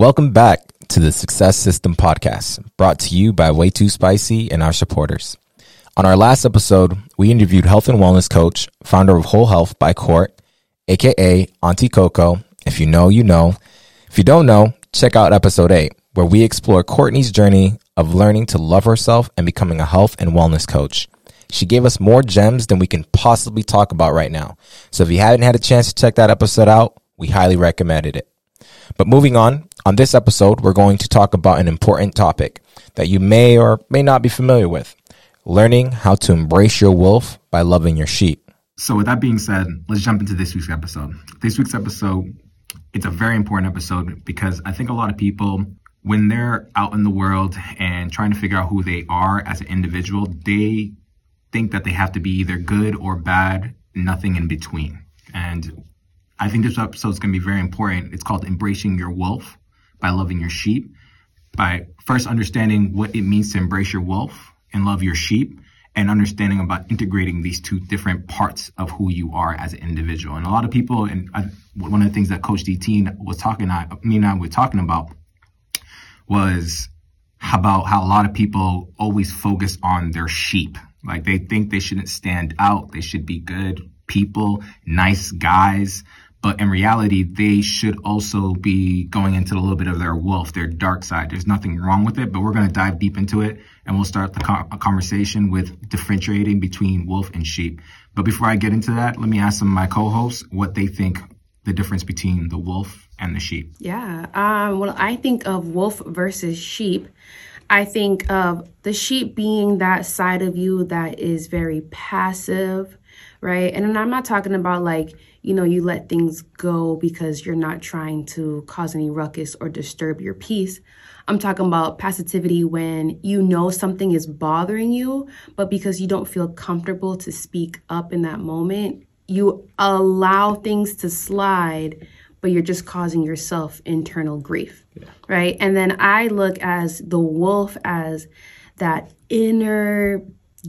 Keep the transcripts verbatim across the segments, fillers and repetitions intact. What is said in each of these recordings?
Welcome back to the Success System Podcast, brought to you by Way Too Spicy and our supporters. On our last episode, we interviewed health and wellness coach, founder of Whole Health by Court, aka Auntie Coco. If you know, you know. If you don't know, check out episode eight, where we explore Courtney's journey of learning to love herself and becoming a health and wellness coach. She gave us more gems than we can possibly talk about right now. So if you haven't had a chance to check that episode out, we highly recommended it. But moving on, on this episode, we're going to talk about an important topic that you may or may not be familiar with, learning how to embrace your wolf by loving your sheep. So with that being said, let's jump into this week's episode. This week's episode, it's a very important episode because I think a lot of people, when they're out in the world and trying to figure out who they are as an individual, they think that they have to be either good or bad, nothing in between. And I think this episode is going to be very important. It's called Embracing Your Wolf by Loving Your Sheep. By first understanding what it means to embrace your wolf and love your sheep, and understanding about integrating these two different parts of who you are as an individual. And a lot of people, and I, one of the things that Coach D T was talking, I, me and I were talking about was about how a lot of people always focus on their sheep. Like they think they shouldn't stand out. They should be good people, nice guys. But in reality, they should also be going into a little bit of their wolf, their dark side. There's nothing wrong with it, but we're going to dive deep into it. And we'll start the co- conversation with differentiating between wolf and sheep. But before I get into that, let me ask some of my co-hosts what they think the difference between the wolf and the sheep. Yeah, um, well, I think of wolf versus sheep. I think of the sheep being that side of you that is very passive, right? And I'm not talking about like, you know, you let things go because you're not trying to cause any ruckus or disturb your peace. I'm talking about passivity when you know something is bothering you, but because you don't feel comfortable to speak up in that moment, you allow things to slide, but you're just causing yourself internal grief, yeah. Right? And then I look as the wolf as that inner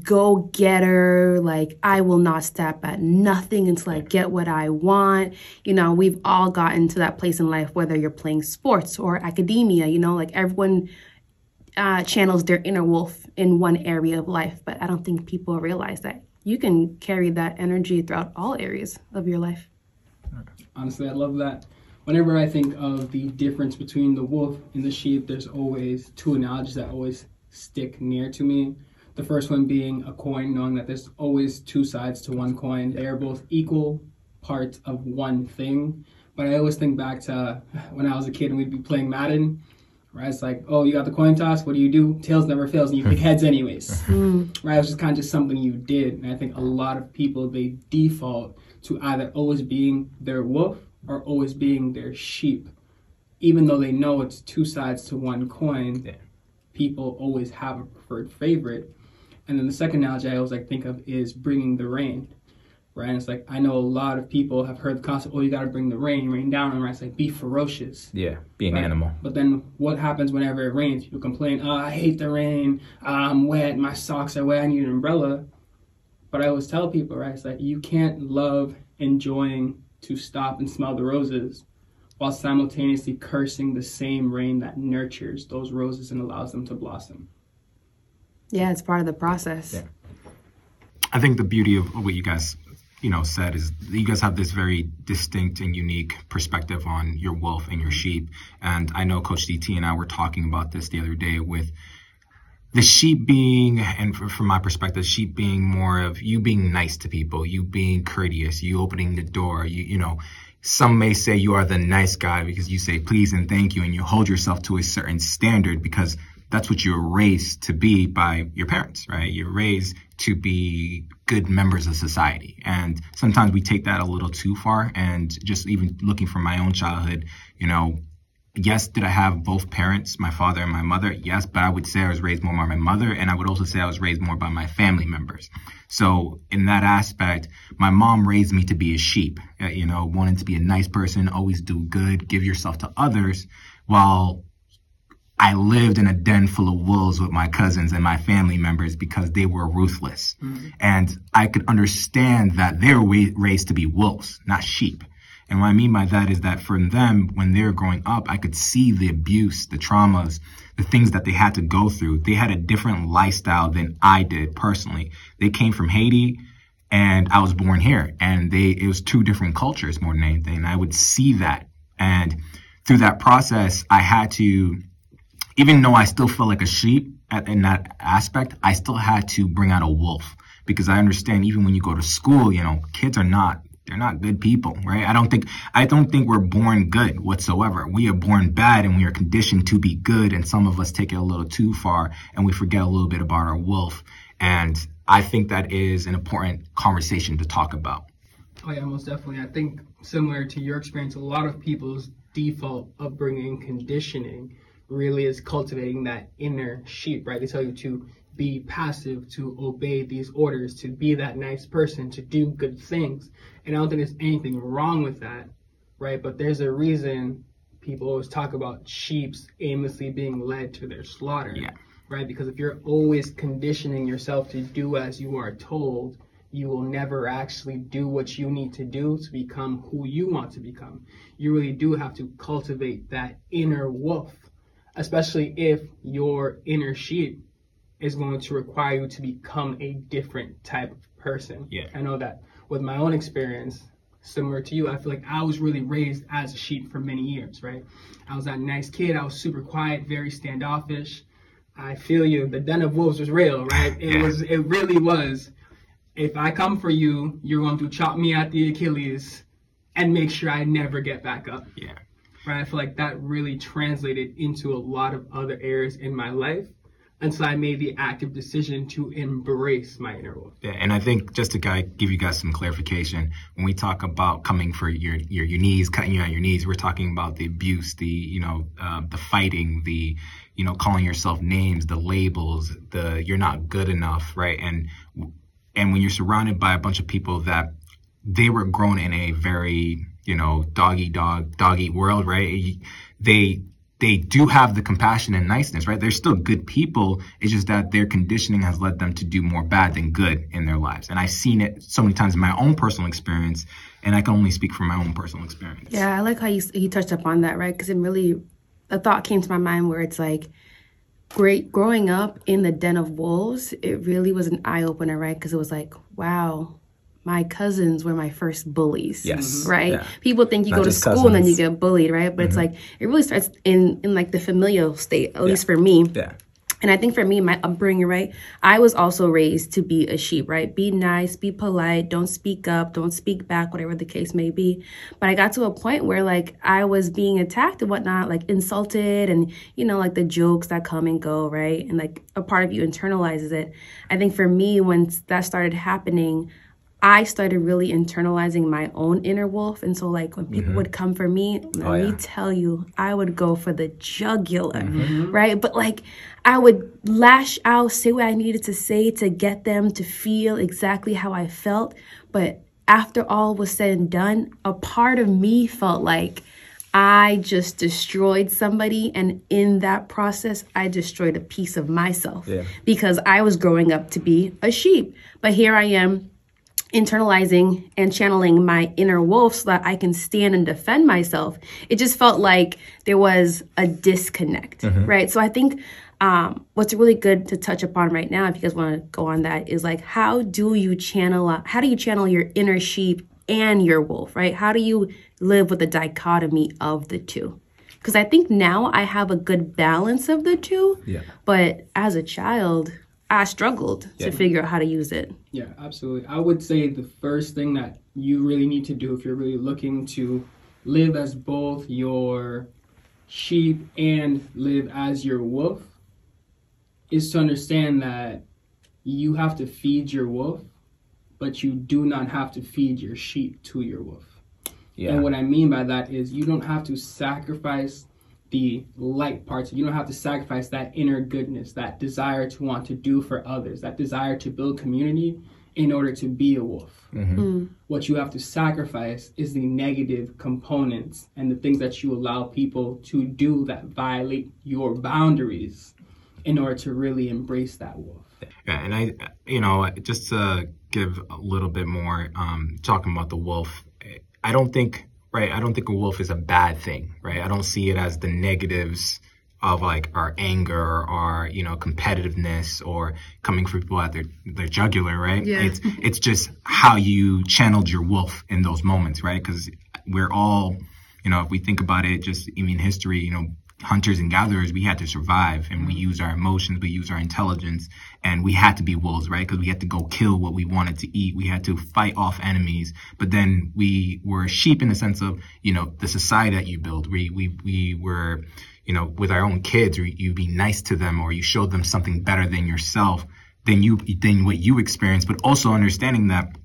go-getter, like I will not stop at nothing until I get what I want. You know, we've all gotten to that place in life, whether you're playing sports or academia, you know, like everyone uh, channels their inner wolf in one area of life. But I don't think people realize that you can carry that energy throughout all areas of your life. Honestly, I love that. Whenever I think of the difference between the wolf and the sheep, there's always two analogies that always stick near to me. The first one being a coin, knowing that there's always two sides to one coin. They are both equal parts of one thing. But I always think back to when I was a kid and we'd be playing Madden, right? It's like, oh, you got the coin toss. What do you do? Tails never fails, and you pick heads anyways, right? It was just kind of just something you did. And I think a lot of people, they default to either always being their wolf or always being their sheep. Even though they know it's two sides to one coin, yeah. People always have a preferred favorite. And then the second analogy I always like think of is bringing the rain, right? And it's like, I know a lot of people have heard the concept, oh, you got to bring the rain, rain down on, right? It's like, be ferocious. Yeah, be an right? animal. But then what happens whenever it rains? People complain, oh, I hate the rain, I'm wet, my socks are wet, I need an umbrella. But I always tell people, right, it's like, you can't love enjoying to stop and smell the roses while simultaneously cursing the same rain that nurtures those roses and allows them to blossom. Yeah, it's part of the process. Yeah. I think the beauty of what you guys, you know, said is you guys have this very distinct and unique perspective on your wolf and your sheep. And I know Coach D T and I were talking about this the other day with the sheep being, and from my perspective, sheep being more of you being nice to people, you being courteous, you opening the door, you, you know, some may say you are the nice guy because you say please and thank you and you hold yourself to a certain standard because that's what you're raised to be by your parents, right? You're raised to be good members of society. And sometimes we take that a little too far. And just even looking from my own childhood, you know, yes, did I have both parents, my father and my mother? Yes, but I would say I was raised more by my mother. And I would also say I was raised more by my family members. So in that aspect, my mom raised me to be a sheep, you know, wanting to be a nice person, always do good, give yourself to others, while I lived in a den full of wolves with my cousins and my family members because they were ruthless. Mm-hmm. And I could understand that they were raised to be wolves, not sheep. And what I mean by that is that for them, when they were growing up, I could see the abuse, the traumas, the things that they had to go through. They had a different lifestyle than I did personally. They came from Haiti and I was born here, and they, it was two different cultures more than anything. And I would see that. And through that process, I had to, even though I still feel like a sheep in that aspect, I still had to bring out a wolf, because I understand even when you go to school, you know, kids are not, they're not good people, right? I don't think, I don't think we're born good whatsoever. We are born bad and we are conditioned to be good. And some of us take it a little too far and we forget a little bit about our wolf. And I think that is an important conversation to talk about. Oh yeah, most definitely. I think similar to your experience, a lot of people's default upbringing conditioning really is cultivating that inner sheep, right? They tell you to be passive, to obey these orders, to be that nice person, to do good things. And I don't think there's anything wrong with that, right? But there's a reason people always talk about sheep aimlessly being led to their slaughter, yeah. Right? Because if you're always conditioning yourself to do as you are told, you will never actually do what you need to do to become who you want to become. You really do have to cultivate that inner wolf, especially if your inner sheep is going to require you to become a different type of person. Yeah. I know that with my own experience, similar to you, I feel like I was really raised as a sheep for many years, right? I was that nice kid. I was super quiet, very standoffish. I feel you. The den of wolves was real, right? It yeah. was. It really was. If I come for you, you're going to chop me at the Achilles and make sure I never get back up. Yeah. Right? I feel like that really translated into a lot of other areas in my life. And so I made the active decision to embrace my inner world. Yeah, and I think just to give you guys some clarification, when we talk about coming for your your, your knees, cutting you on your knees, we're talking about the abuse, the you know uh, the fighting, the you know calling yourself names, the labels, the you're not good enough, right? And and when you're surrounded by a bunch of people that they were grown in a very you know doggy dog doggy world, right? They They do have the compassion and niceness, right? They're still good people. It's just that their conditioning has led them to do more bad than good in their lives. And I've seen it so many times in my own personal experience, and I can only speak from my own personal experience. Yeah, I like how you, you touched up on that, right? Because it really, a thought came to my mind where it's like, great, growing up in the den of wolves, it really was an eye-opener, right? Because it was like, wow, my cousins were my first bullies, yes, right? Yeah. People think you Not go to school cousins. And then you get bullied, right? But mm-hmm. It's like, it really starts in, in like the familial state, at yeah. least for me. Yeah. And I think for me, my upbringing, right? I was also raised to be a sheep, right? Be nice, be polite, don't speak up, don't speak back, whatever the case may be. But I got to a point where like I was being attacked and whatnot, like insulted and, you know, like the jokes that come and go, right? And like a part of you internalizes it. I think for me, when that started happening, I started really internalizing my own inner wolf. And so like when people mm-hmm. would come for me, let oh, me yeah. tell you, I would go for the jugular, mm-hmm. right? But like I would lash out, say what I needed to say to get them to feel exactly how I felt. But after all was said and done, a part of me felt like I just destroyed somebody, and in that process, I destroyed a piece of myself yeah. because I was growing up to be a sheep. But here I am, internalizing and channeling my inner wolf so that I can stand and defend myself. It just felt like there was a disconnect, mm-hmm. right? So I think um, what's really good to touch upon right now, if you guys want to go on that, is like, how do you channel, how do you channel your inner sheep and your wolf, right? How do you live with the dichotomy of the two? Because I think now I have a good balance of the two, yeah. but as a child, I struggled yeah. to figure out how to use it. Yeah, absolutely. I would say the first thing that you really need to do if you're really looking to live as both your sheep and live as your wolf is to understand that you have to feed your wolf, but you do not have to feed your sheep to your wolf. Yeah. And what I mean by that is you don't have to sacrifice the light parts. You don't have to sacrifice that inner goodness, that desire to want to do for others, that desire to build community in order to be a wolf. Mm-hmm. Mm. What you have to sacrifice is the negative components and the things that you allow people to do that violate your boundaries in order to really embrace that wolf. Yeah, and I, you know, just to give a little bit more, um, talking about the wolf, I don't think right? I don't think a wolf is a bad thing, right? I don't see it as the negatives of like our anger or, you know, competitiveness or coming for people at their, their jugular, right? Yeah. It's it's just how you channeled your wolf in those moments, right? Because we're all, you know, if we think about it, just even history, you know, hunters and gatherers, we had to survive, and we use our emotions, we use our intelligence, and we had to be wolves, right? Because we had to go kill what we wanted to eat. We had to fight off enemies, but then we were sheep in the sense of, you know, the society that you build. We we we were, you know, with our own kids, or you be nice to them, or you show them something better than yourself, than you than what you experience, but also understanding that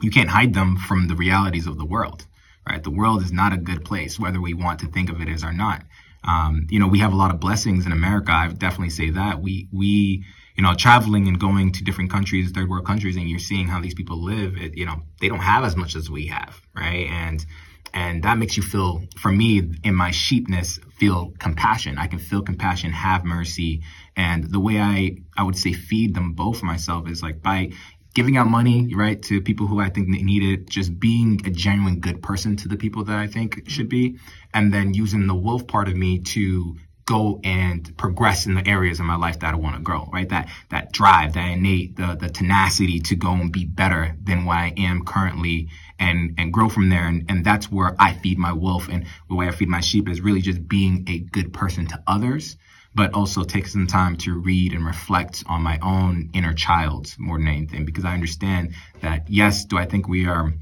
you can't hide them from the realities of the world, right? The world is not a good place, whether we want to think of it as or not. Um, you know, we have a lot of blessings in America. I would definitely say that we, we, you know, traveling and going to different countries, third world countries, and you're seeing how these people live, it, you know, they don't have as much as we have. Right. And, and that makes you feel, for me, in my sheepness, feel compassion. I can feel compassion, have mercy. And the way I, I would say feed them both myself is like by giving out money, right, to people who I think need it, just being a genuine good person to the people that I think should be, and then using the wolf part of me to go and progress in the areas of my life that I want to grow, right? That that drive, that innate, the the tenacity to go and be better than what I am currently and and grow from there. And, and that's where I feed my wolf, and the way I feed my sheep is really just being a good person to others, but also take some time to read and reflect on my own inner child more than anything, because I understand that, yes, do I think we are,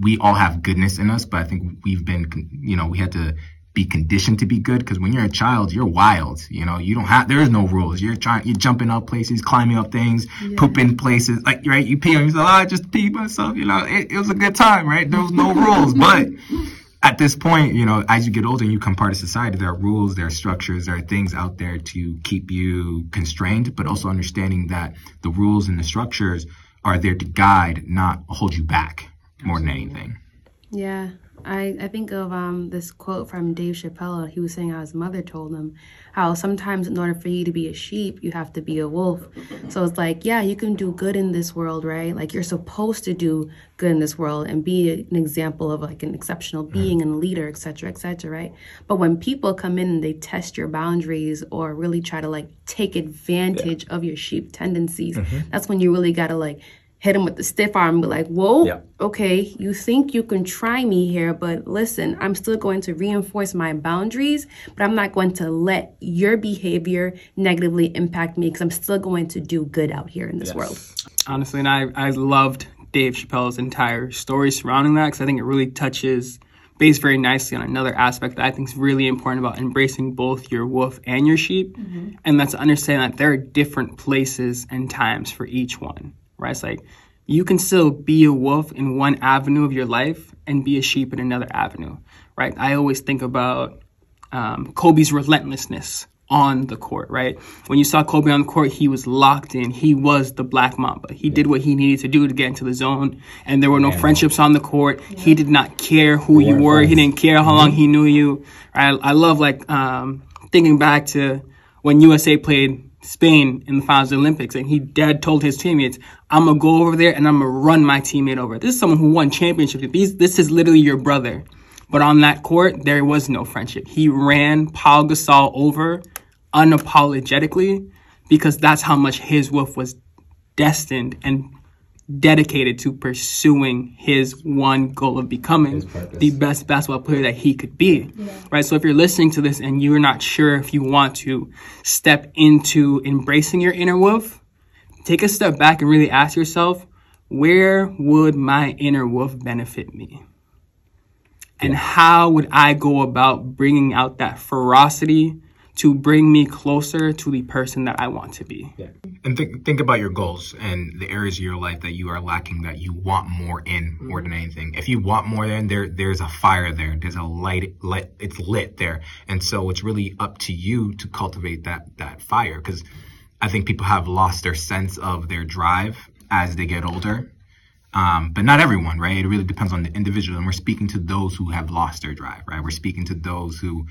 we all have goodness in us, but I think we've been, you know, we had to be conditioned to be good, because when you're a child, you're wild, you know, you don't have, there is no rules. You're trying, you're jumping up places, climbing up things, yeah. pooping places, like, right, you pee on yourself, oh, I just pee myself, you know, it, it was a good time, right? There was no rules, but at this point, you know, as you get older and you become part of society, there are rules, there are structures, there are things out there to keep you constrained, but also understanding that the rules and the structures are there to guide, not hold you back more than anything. Yeah. I, I think of um this quote from Dave Chappelle. He was saying how his mother told him how sometimes in order for you to be a sheep, you have to be a wolf. So it's like, yeah, you can do good in this world, right? Like you're supposed to do good in this world and be an example of like an exceptional being and leader, et cetera, et cetera, right? But when people come in and they test your boundaries or really try to like take advantage yeah. of your sheep tendencies, mm-hmm. that's when you really got to like hit him with the stiff arm and be like, whoa, yeah. okay, you think you can try me here, but listen, I'm still going to reinforce my boundaries, but I'm not going to let your behavior negatively impact me, because I'm still going to do good out here in this yes. world. Honestly, and I, I loved Dave Chappelle's entire story surrounding that, because I think it really touches based very nicely on another aspect that I think is really important about embracing both your wolf and your sheep, mm-hmm. and that's understanding that there are different places and times for each one. Right, it's like you can still be a wolf in one avenue of your life and be a sheep in another avenue, right? I always think about um, Kobe's relentlessness on the court, right? When you saw Kobe on the court, he was locked in. He was the Black Mamba. He yeah. did what he needed to do to get into the zone, and there were no yeah. friendships on the court. Yeah. He did not care who you were. Friends. He didn't care how long he knew you. Right? I, I love like um, thinking back to when U S A played Spain in the finals of the Olympics, and he dad told his teammates, I'm gonna go over there and I'm gonna run my teammate over. This is someone who won championships. These, this is literally your brother. But on that court, there was no friendship. He ran Paul Gasol over unapologetically, because that's how much his wolf was destined and dedicated to pursuing his one goal of becoming the best basketball player that he could be, yeah. right? So if you're listening to this and you're not sure if you want to step into embracing your inner wolf, take a step back and really ask yourself, where would my inner wolf benefit me? And yeah. how would I go about bringing out that ferocity to bring me closer to the person that I want to be? Yeah. And think think about your goals and the areas of your life that you are lacking, that you want more in more than anything. If you want more in, there there's a fire there. There's a light, light, it's lit there. And so it's really up to you to cultivate that that fire, because I think people have lost their sense of their drive as they get older. Um, but not everyone, right? It really depends on the individual. And we're speaking to those who have lost their drive, right? We're speaking to those who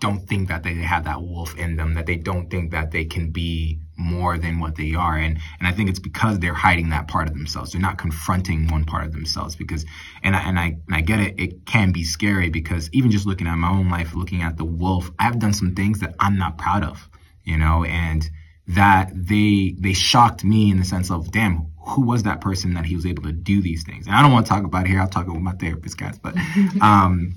don't think that they have that wolf in them, that they don't think that they can be more than what they are. And and I think it's because they're hiding that part of themselves. They're not confronting one part of themselves because, and I, and I, and I get it, it can be scary because even just looking at my own life, looking at the wolf, I've done some things that I'm not proud of, you know, and that they, they shocked me in the sense of, damn, who was that person that he was able to do these things? And I don't want to talk about it here. I'll talk about my therapist, guys, but, um,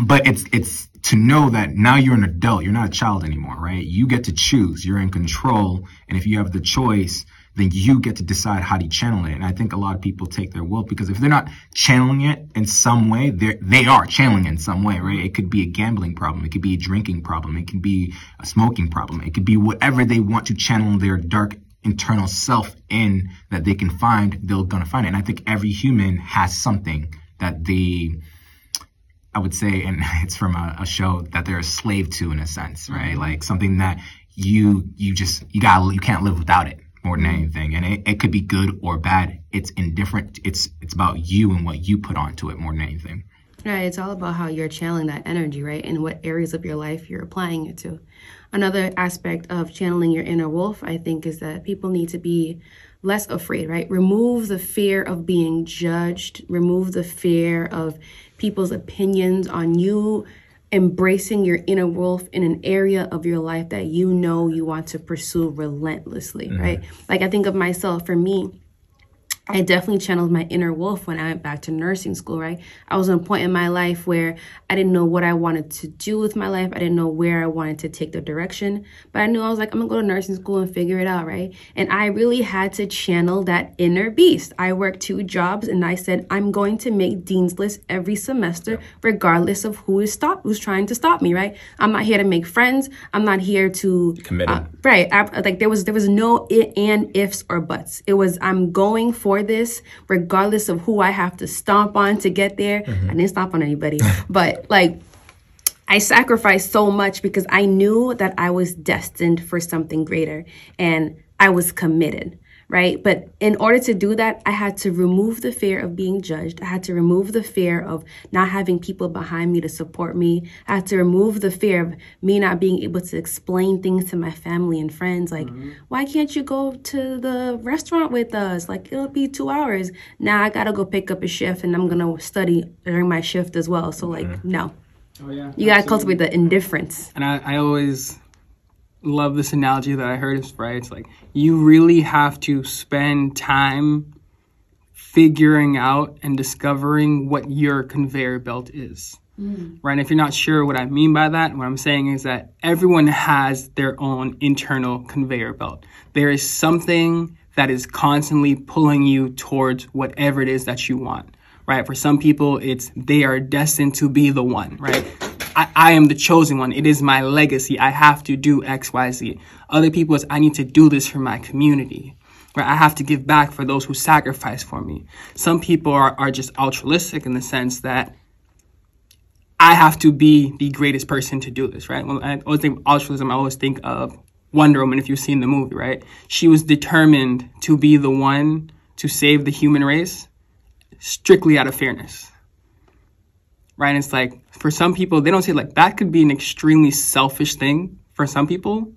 but it's, it's to know that now you're an adult, you're not a child anymore, right? You get to choose, you're in control. And if you have the choice, then you get to decide how to channel it. And I think a lot of people take their will because if they're not channeling it in some way, they they are channeling it in some way, right? It could be a gambling problem. It could be a drinking problem. It could be a smoking problem. It could be whatever they want to channel their dark internal self in that they can find, they're going to find it. And I think every human has something that they, I would say, and it's from a, a show that they're a slave to in a sense, right? Like something that you, you just, you gotta, you can't live without it. More than anything. And it, it could be good or bad. It's indifferent. It's it's about you and what you put onto it more than anything. Yeah, it's all about how you're channeling that energy, right? And what areas of your life you're applying it to. Another aspect of channeling your inner wolf, I think, is that people need to be less afraid, right? Remove the fear of being judged. Remove the fear of people's opinions on you. Embracing your inner wolf in an area of your life that you know you want to pursue relentlessly, mm-hmm. right? Like I think of myself, for me, I definitely channeled my inner wolf when I went back to nursing school, right? I was at a point in my life where I didn't know what I wanted to do with my life. I didn't know where I wanted to take the direction, but I knew I was like, I'm gonna go to nursing school and figure it out, right? And I really had to channel that inner beast. I worked two jobs and I said, I'm going to make Dean's List every semester, regardless of who is stop, who's trying to stop me, right? I'm not here to make friends. I'm not here to- Committed. Uh, right, I, like there was, there was no it and ifs or buts. It was, I'm going for this regardless of who I have to stomp on to get there. Mm-hmm. I didn't stomp on anybody, but like I sacrificed so much because I knew that I was destined for something greater and I was committed, right? But in order to do that, I had to remove the fear of being judged. I had to remove the fear of not having people behind me to support me. I had to remove the fear of me not being able to explain things to my family and friends. Like, mm-hmm. why can't you go to the restaurant with us? Like, it'll be two hours. Now I gotta go pick up a shift and I'm gonna study during my shift as well. So like, mm-hmm. no. Oh, yeah. You gotta Absolutely. cultivate the indifference. And I, I always... love this analogy that I heard, right? It's like you really have to spend time figuring out and discovering what your conveyor belt is, mm. right? And if you're not sure what I mean by that, what I'm saying is that everyone has their own internal conveyor belt. There is something that is constantly pulling you towards whatever it is that you want, right? For some people, it's they are destined to be the one, right? I, I am the chosen one. It is my legacy. I have to do X, Y, Z. Other people is I need to do this for my community. Right? I have to give back for those who sacrifice for me. Some people are, are just altruistic in the sense that I have to be the greatest person to do this, right? When I always think of altruism, I always think of Wonder Woman, if you've seen the movie, right? She was determined to be the one to save the human race strictly out of fairness. Right? And it's like, for some people, they don't say like that could be an extremely selfish thing for some people,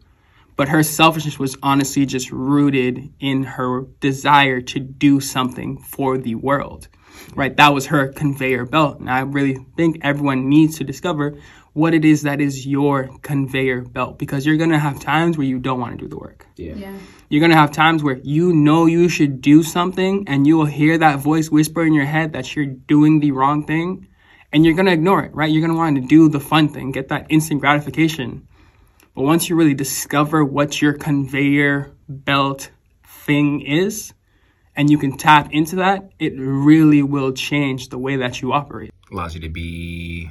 but her selfishness was honestly just rooted in her desire to do something for the world, right? That was her conveyor belt. And I really think everyone needs to discover what it is that is your conveyor belt, because you're going to have times where you don't want to do the work. Yeah. yeah. You're going to have times where you know you should do something and you will hear that voice whisper in your head that you're doing the wrong thing. And you're going to ignore it, right? You're going to want to do the fun thing, get that instant gratification. But once you really discover what your conveyor belt thing is, and you can tap into that, it really will change the way that you operate. Allows you to be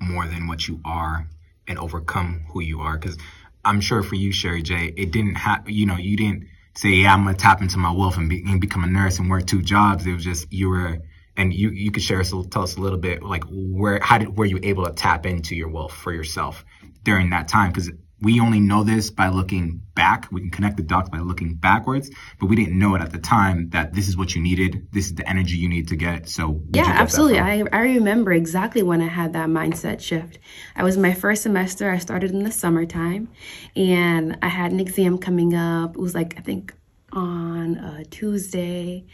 more than what you are and overcome who you are. Because I'm sure for you, Sherry J, it didn't have, you know, you didn't say, yeah, I'm going to tap into my wolf and, be- and become a nurse and work two jobs. It was just, you were... And you, you could share, so tell us a little bit, like where, how did, were you able to tap into your wealth for yourself during that time? Because we only know this by looking back. We can connect the dots by looking backwards, but we didn't know it at the time that this is what you needed. This is the energy you need to get. So yeah, absolutely. I, I remember exactly when I had that mindset shift. I was my first semester. I started in the summertime and I had an exam coming up. It was like, I think on a Tuesday.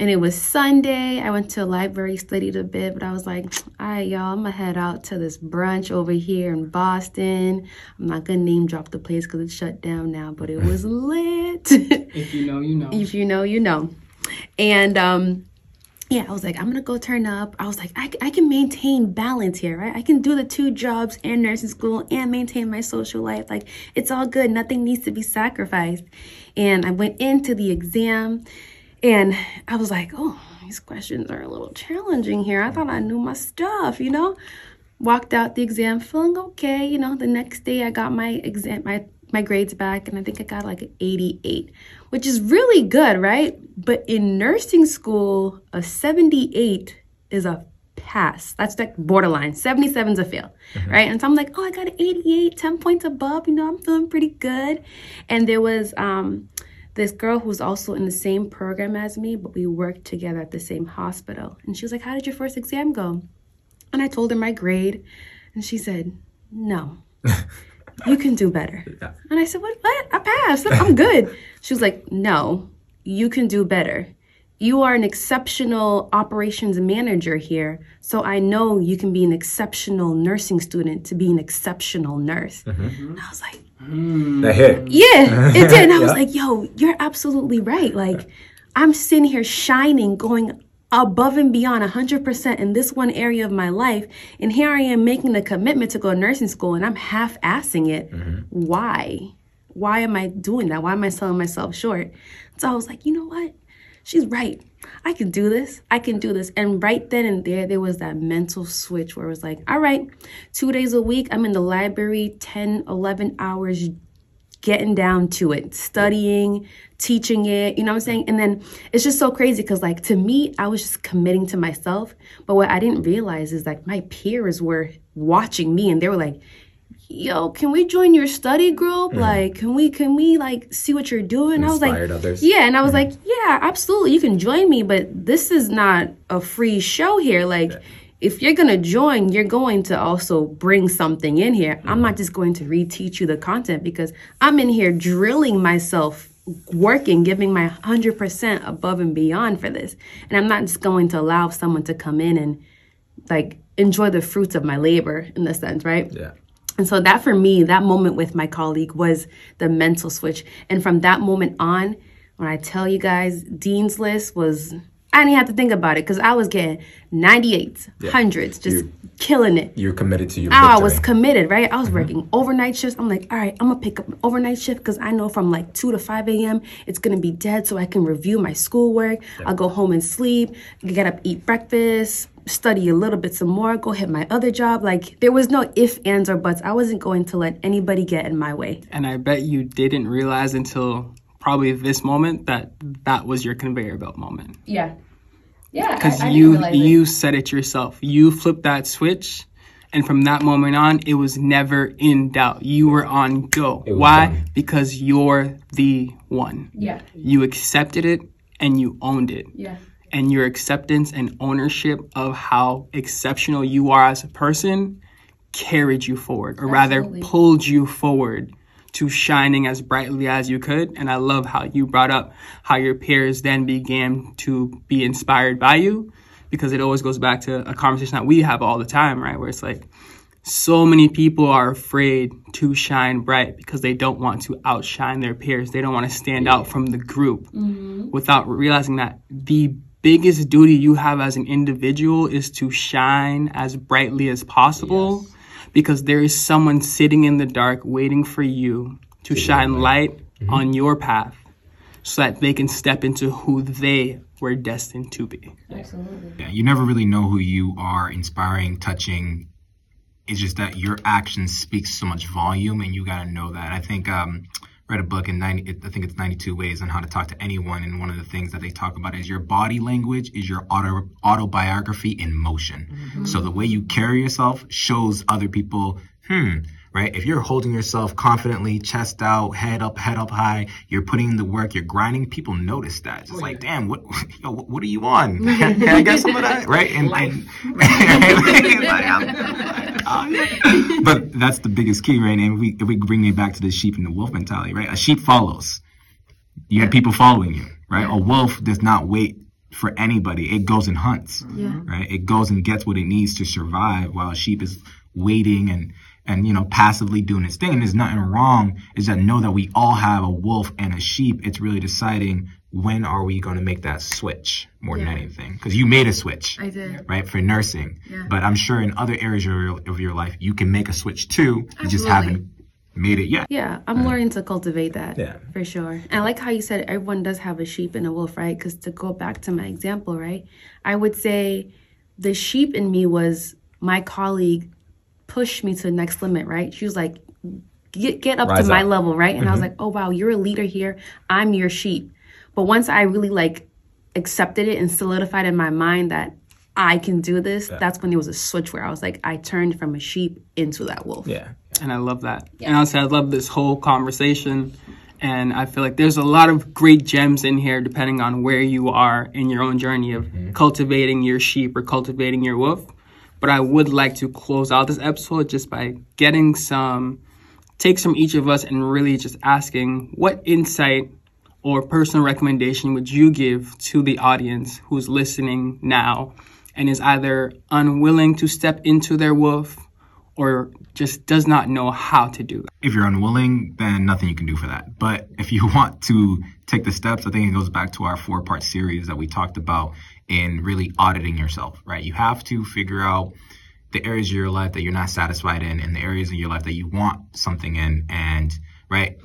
And it was Sunday. I went to the library, studied a bit, but I was like, all right, y'all, I'm gonna head out to this brunch over here in Boston. I'm not gonna name drop the place because it's shut down now, but it was lit. If you know, you know. If you know, you know. And um, yeah, I was like, I'm gonna go turn up. I was like, I, I can maintain balance here, right? I can do the two jobs and nursing school and maintain my social life. Like, it's all good. Nothing needs to be sacrificed. And I went into the exam. And I was like, oh, these questions are a little challenging here. I thought I knew my stuff, you know. Walked out the exam feeling okay, you know. The next day I got my exam, my, my grades back, and I think I got like an eighty-eight, which is really good, right? But in nursing school, a seventy-eight is a pass. That's like borderline. seventy-seven is a fail, mm-hmm. right? And so I'm like, oh, I got an eighty-eight, ten points above, you know, I'm feeling pretty good. And there was... um. this girl who's also in the same program as me, but we worked together at the same hospital. And she was like, how did your first exam go? And I told her my grade. And she said, no, you can do better. Yeah. And I said, what, what? I passed. I'm good. She was like, no, you can do better. You are an exceptional operations manager here. So I know you can be an exceptional nursing student to be an exceptional nurse. Mm-hmm. And I was like, Mm. That hit. Yeah, it did. And I yeah. was like, yo, you're absolutely right. Like, I'm sitting here shining, going above and beyond one hundred percent in this one area of my life. And here I am making the commitment to go to nursing school, and I'm half-assing it. Mm-hmm. Why? Why am I doing that? Why am I selling myself short? So I was like, you know what? She's right. I can do this. I can do this. And right then and there, there was that mental switch where it was like, all right, two days a week, I'm in the library, ten, eleven hours, getting down to it, studying, teaching it, you know what I'm saying? And then it's just so crazy because, like, to me, I was just committing to myself. But what I didn't realize is, like, my peers were watching me and they were like, yo, can we join your study group? Mm-hmm. Like, can we, can we like see what you're doing? Inspired I was like, others. Yeah. And I was mm-hmm. like, yeah, absolutely. You can join me, but this is not a free show here. Like yeah. if you're going to join, you're going to also bring something in here. Mm-hmm. I'm not just going to reteach you the content because I'm in here drilling myself, working, giving my one hundred percent above and beyond for this. And I'm not just going to allow someone to come in and like enjoy the fruits of my labor in this sense, right? Yeah. And so that for me, that moment with my colleague was the mental switch. And from that moment on, when I tell you guys, Dean's List was, I didn't have to think about it because I was getting ninety-eights, yeah. hundreds, just you, killing it. You were committed to your victory. I was committed, right? I was mm-hmm. working overnight shifts. I'm like, all right, I'm going to pick up an overnight shift because I know from like two to five a.m. it's going to be dead so I can review my schoolwork. Yeah. I'll go home and sleep, get up, eat breakfast, study a little bit some more, go hit my other job. Like, there was no ifs, ands, or buts. I wasn't going to let anybody get in my way. And I bet you didn't realize until probably this moment that that was your conveyor belt moment. Yeah. Yeah. Because you, you said it yourself. You flipped that switch. And from that moment on, it was never in doubt. You were on go. Why? Done. Because you're the one. Yeah. You accepted it and you owned it. Yeah. And your acceptance and ownership of how exceptional you are as a person carried you forward, or Absolutely. rather pulled you forward to shining as brightly as you could. And I love how you brought up how your peers then began to be inspired by you, because it always goes back to a conversation that we have all the time, right? Where it's like, so many people are afraid to shine bright because they don't want to outshine their peers. They don't want to stand out from the group mm-hmm. without realizing that the biggest duty you have as an individual is to shine as brightly as possible yes. because there is someone sitting in the dark waiting for you to yeah. shine light mm-hmm. on your path so that they can step into who they were destined to be. Absolutely. Yeah, you never really know who you are inspiring, touching. It's just that your action speaks so much volume, and you got to know that. I think um read a book in ninety, I think it's ninety-two ways on how to talk to anyone. And one of the things that they talk about is your body language is your auto, autobiography in motion. Mm-hmm. So the way you carry yourself shows other people, hmm, right? If you're holding yourself confidently, chest out, head up, head up high, you're putting in the work, you're grinding, people notice that. It's oh, yeah. like, damn, what yo, what are you on? Can I get some of that? Right? And, and, and like, I'm, I'm, uh, but that's the biggest key, right? And if we, if we bring it back to the sheep and the wolf mentality, right? A sheep follows. You have people following you, right? Yeah. A wolf does not wait for anybody. It goes and hunts, yeah. right? It goes and gets what it needs to survive, while a sheep is waiting and, and, you know, passively doing its thing. And there's nothing wrong. Is that know that we all have a wolf and a sheep. It's really deciding when are we going to make that switch more yeah. than anything. Because you made a switch. I did. Right? For nursing. Yeah. But I'm sure in other areas of your, of your life, you can make a switch too. You Absolutely. Just haven't made it yet. Yeah, I'm uh, learning to cultivate that yeah. for sure. And I like how you said everyone does have a sheep and a wolf, right? Because to go back to my example, right? I would say the sheep in me was my colleague pushed me to the next limit, right? She was like, get get up Rise to my up. level, right? And mm-hmm. I was like, oh, wow, you're a leader here. I'm your sheep. But once I really like accepted it and solidified in my mind that I can do this, yeah. that's when there was a switch where I was like, I turned from a sheep into that wolf. Yeah. And I love that. Yeah. And honestly, I love this whole conversation. And I feel like there's a lot of great gems in here, depending on where you are in your own journey of mm-hmm. cultivating your sheep or cultivating your wolf. But I would like to close out this episode just by getting some takes from each of us and really just asking, what insight or personal recommendation would you give to the audience who's listening now and is either unwilling to step into their wolf or just does not know how to do that? If you're unwilling, then nothing you can do for that. But if you want to take the steps, I think it goes back to our four-part series that we talked about in really auditing yourself, right? You have to figure out the areas of your life that you're not satisfied in and the areas of your life that you want something in. And, right,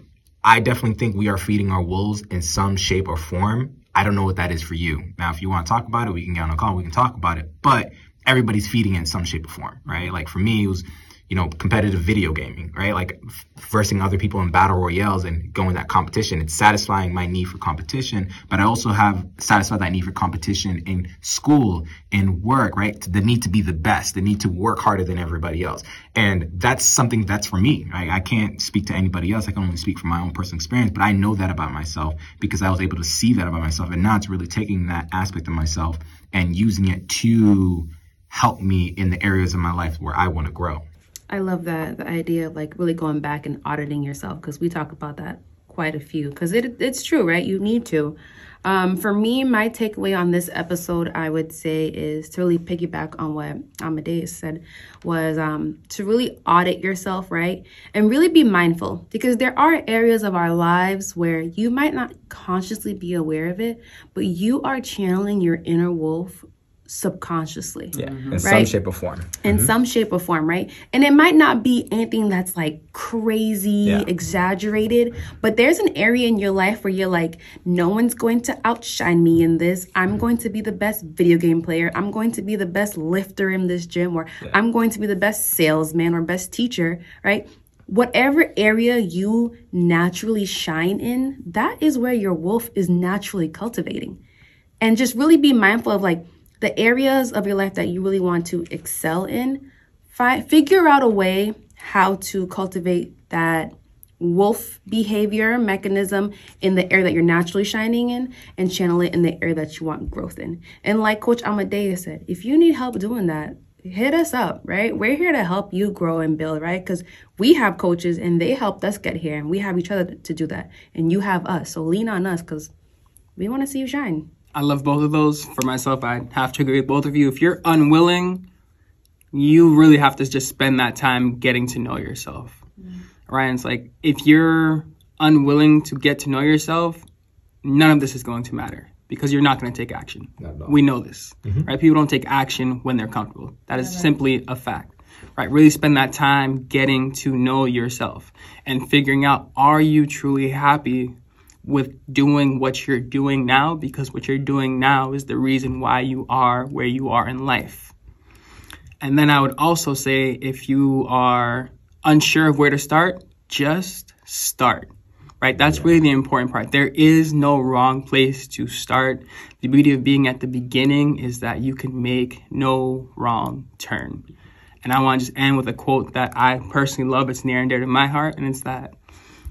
I definitely think we are feeding our wolves in some shape or form. I don't know what that is for you. Now, if you want to talk about it, we can get on a call, we can talk about it. But everybody's feeding in some shape or form, right? Like for me, it was, you know, competitive video gaming, right? Like versing other people in battle royales and going that competition. It's satisfying my need for competition, but I also have satisfied that need for competition in school, in work, right? The need to be the best, the need to work harder than everybody else. And that's something that's for me, right? I can't speak to anybody else. I can only speak from my own personal experience, but I know that about myself because I was able to see that about myself. And now it's really taking that aspect of myself and using it to help me in the areas of my life where I want to grow. I love that, the idea of like really going back and auditing yourself, because we talk about that quite a few, because it it's true, right? You need to. Um, for me, my takeaway on this episode, I would say, is to really piggyback on what Amadeus said, was um, to really audit yourself, right? And really be mindful, because there are areas of our lives where you might not consciously be aware of it, but you are channeling your inner wolf subconsciously, yeah, in right? some shape or form. In mm-hmm. some shape or form, right? And it might not be anything that's like crazy, yeah. exaggerated, but there's an area in your life where you're like, no one's going to outshine me in this. I'm going to be the best video game player. I'm going to be the best lifter in this gym, or yeah. I'm going to be the best salesman or best teacher, right? Whatever area you naturally shine in, that is where your wolf is naturally cultivating. And just really be mindful of like, the areas of your life that you really want to excel in, fi- figure out a way how to cultivate that wolf behavior mechanism in the area that you're naturally shining in and channel it in the area that you want growth in. And like Coach Amadeus said, if you need help doing that, hit us up, right? We're here to help you grow and build, right? Because we have coaches and they helped us get here, and we have each other to do that. And you have us. So lean on us, because we want to see you shine. I love both of those. For myself, I have to agree with both of you. If you're unwilling, you really have to just spend that time getting to know yourself, mm-hmm. right? And it's like, if you're unwilling to get to know yourself, none of this is going to matter, because you're not going to take action. We know this, mm-hmm. right? People don't take action when they're comfortable. That is yeah, right. simply a fact, right? Really spend that time getting to know yourself and figuring out, are you truly happy with doing what you're doing now, because what you're doing now is the reason why you are where you are in life. And then I would also say, if you are unsure of where to start, just start, right? That's really the important part. There is no wrong place to start. The beauty of being at the beginning is that you can make no wrong turn. And I want to just end with a quote that I personally love. It's near and dear to my heart, and it's that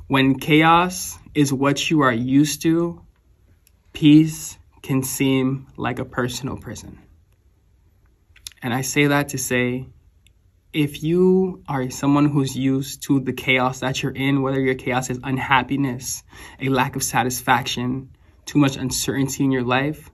when chaos is what you are used to, peace can seem like a personal prison. And I say that to say, if you are someone who's used to the chaos that you're in, whether your chaos is unhappiness, a lack of satisfaction, too much uncertainty in your life,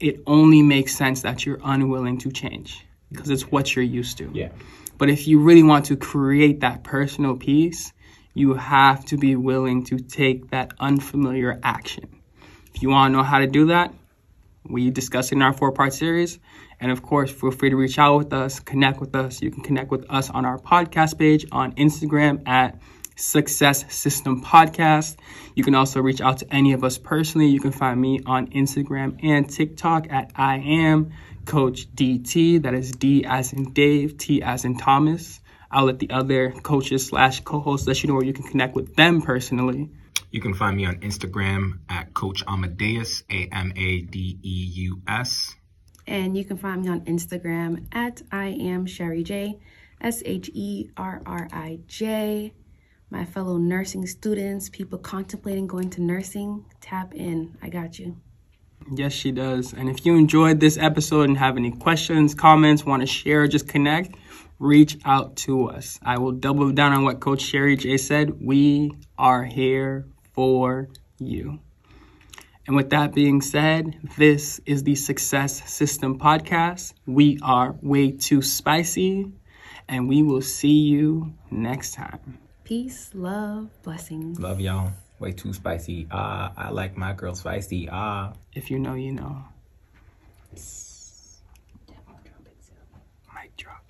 it only makes sense that you're unwilling to change because it's what you're used to. Yeah. But if you really want to create that personal peace, you have to be willing to take that unfamiliar action. If you want to know how to do that, we discuss it in our four-part series. And of course, feel free to reach out with us, connect with us. You can connect with us on our podcast page on Instagram at Success System Podcast. You can also reach out to any of us personally. You can find me on Instagram and TikTok at I am Coach D T. That is D as in Dave, T as in Thomas. I'll let the other coaches slash co-hosts let you know where you can connect with them personally. You can find me on Instagram at Coach Amadeus, A M A D E U S. And you can find me on Instagram at I am Sherry J, S H E R R I J. My fellow nursing students, people contemplating going to nursing, tap in. I got you. Yes, she does. And if you enjoyed this episode and have any questions, comments, want to share, just connect, reach out to us. I will double down on what Coach Sherry J said. We are here for you. And with that being said, this is the Success System Podcast. We are way too spicy, and we will see you next time. Peace, love, blessings. Love y'all. Way too spicy. Ah, uh, I like my girl spicy. Ah. Uh. If you know, you know. Mic drop.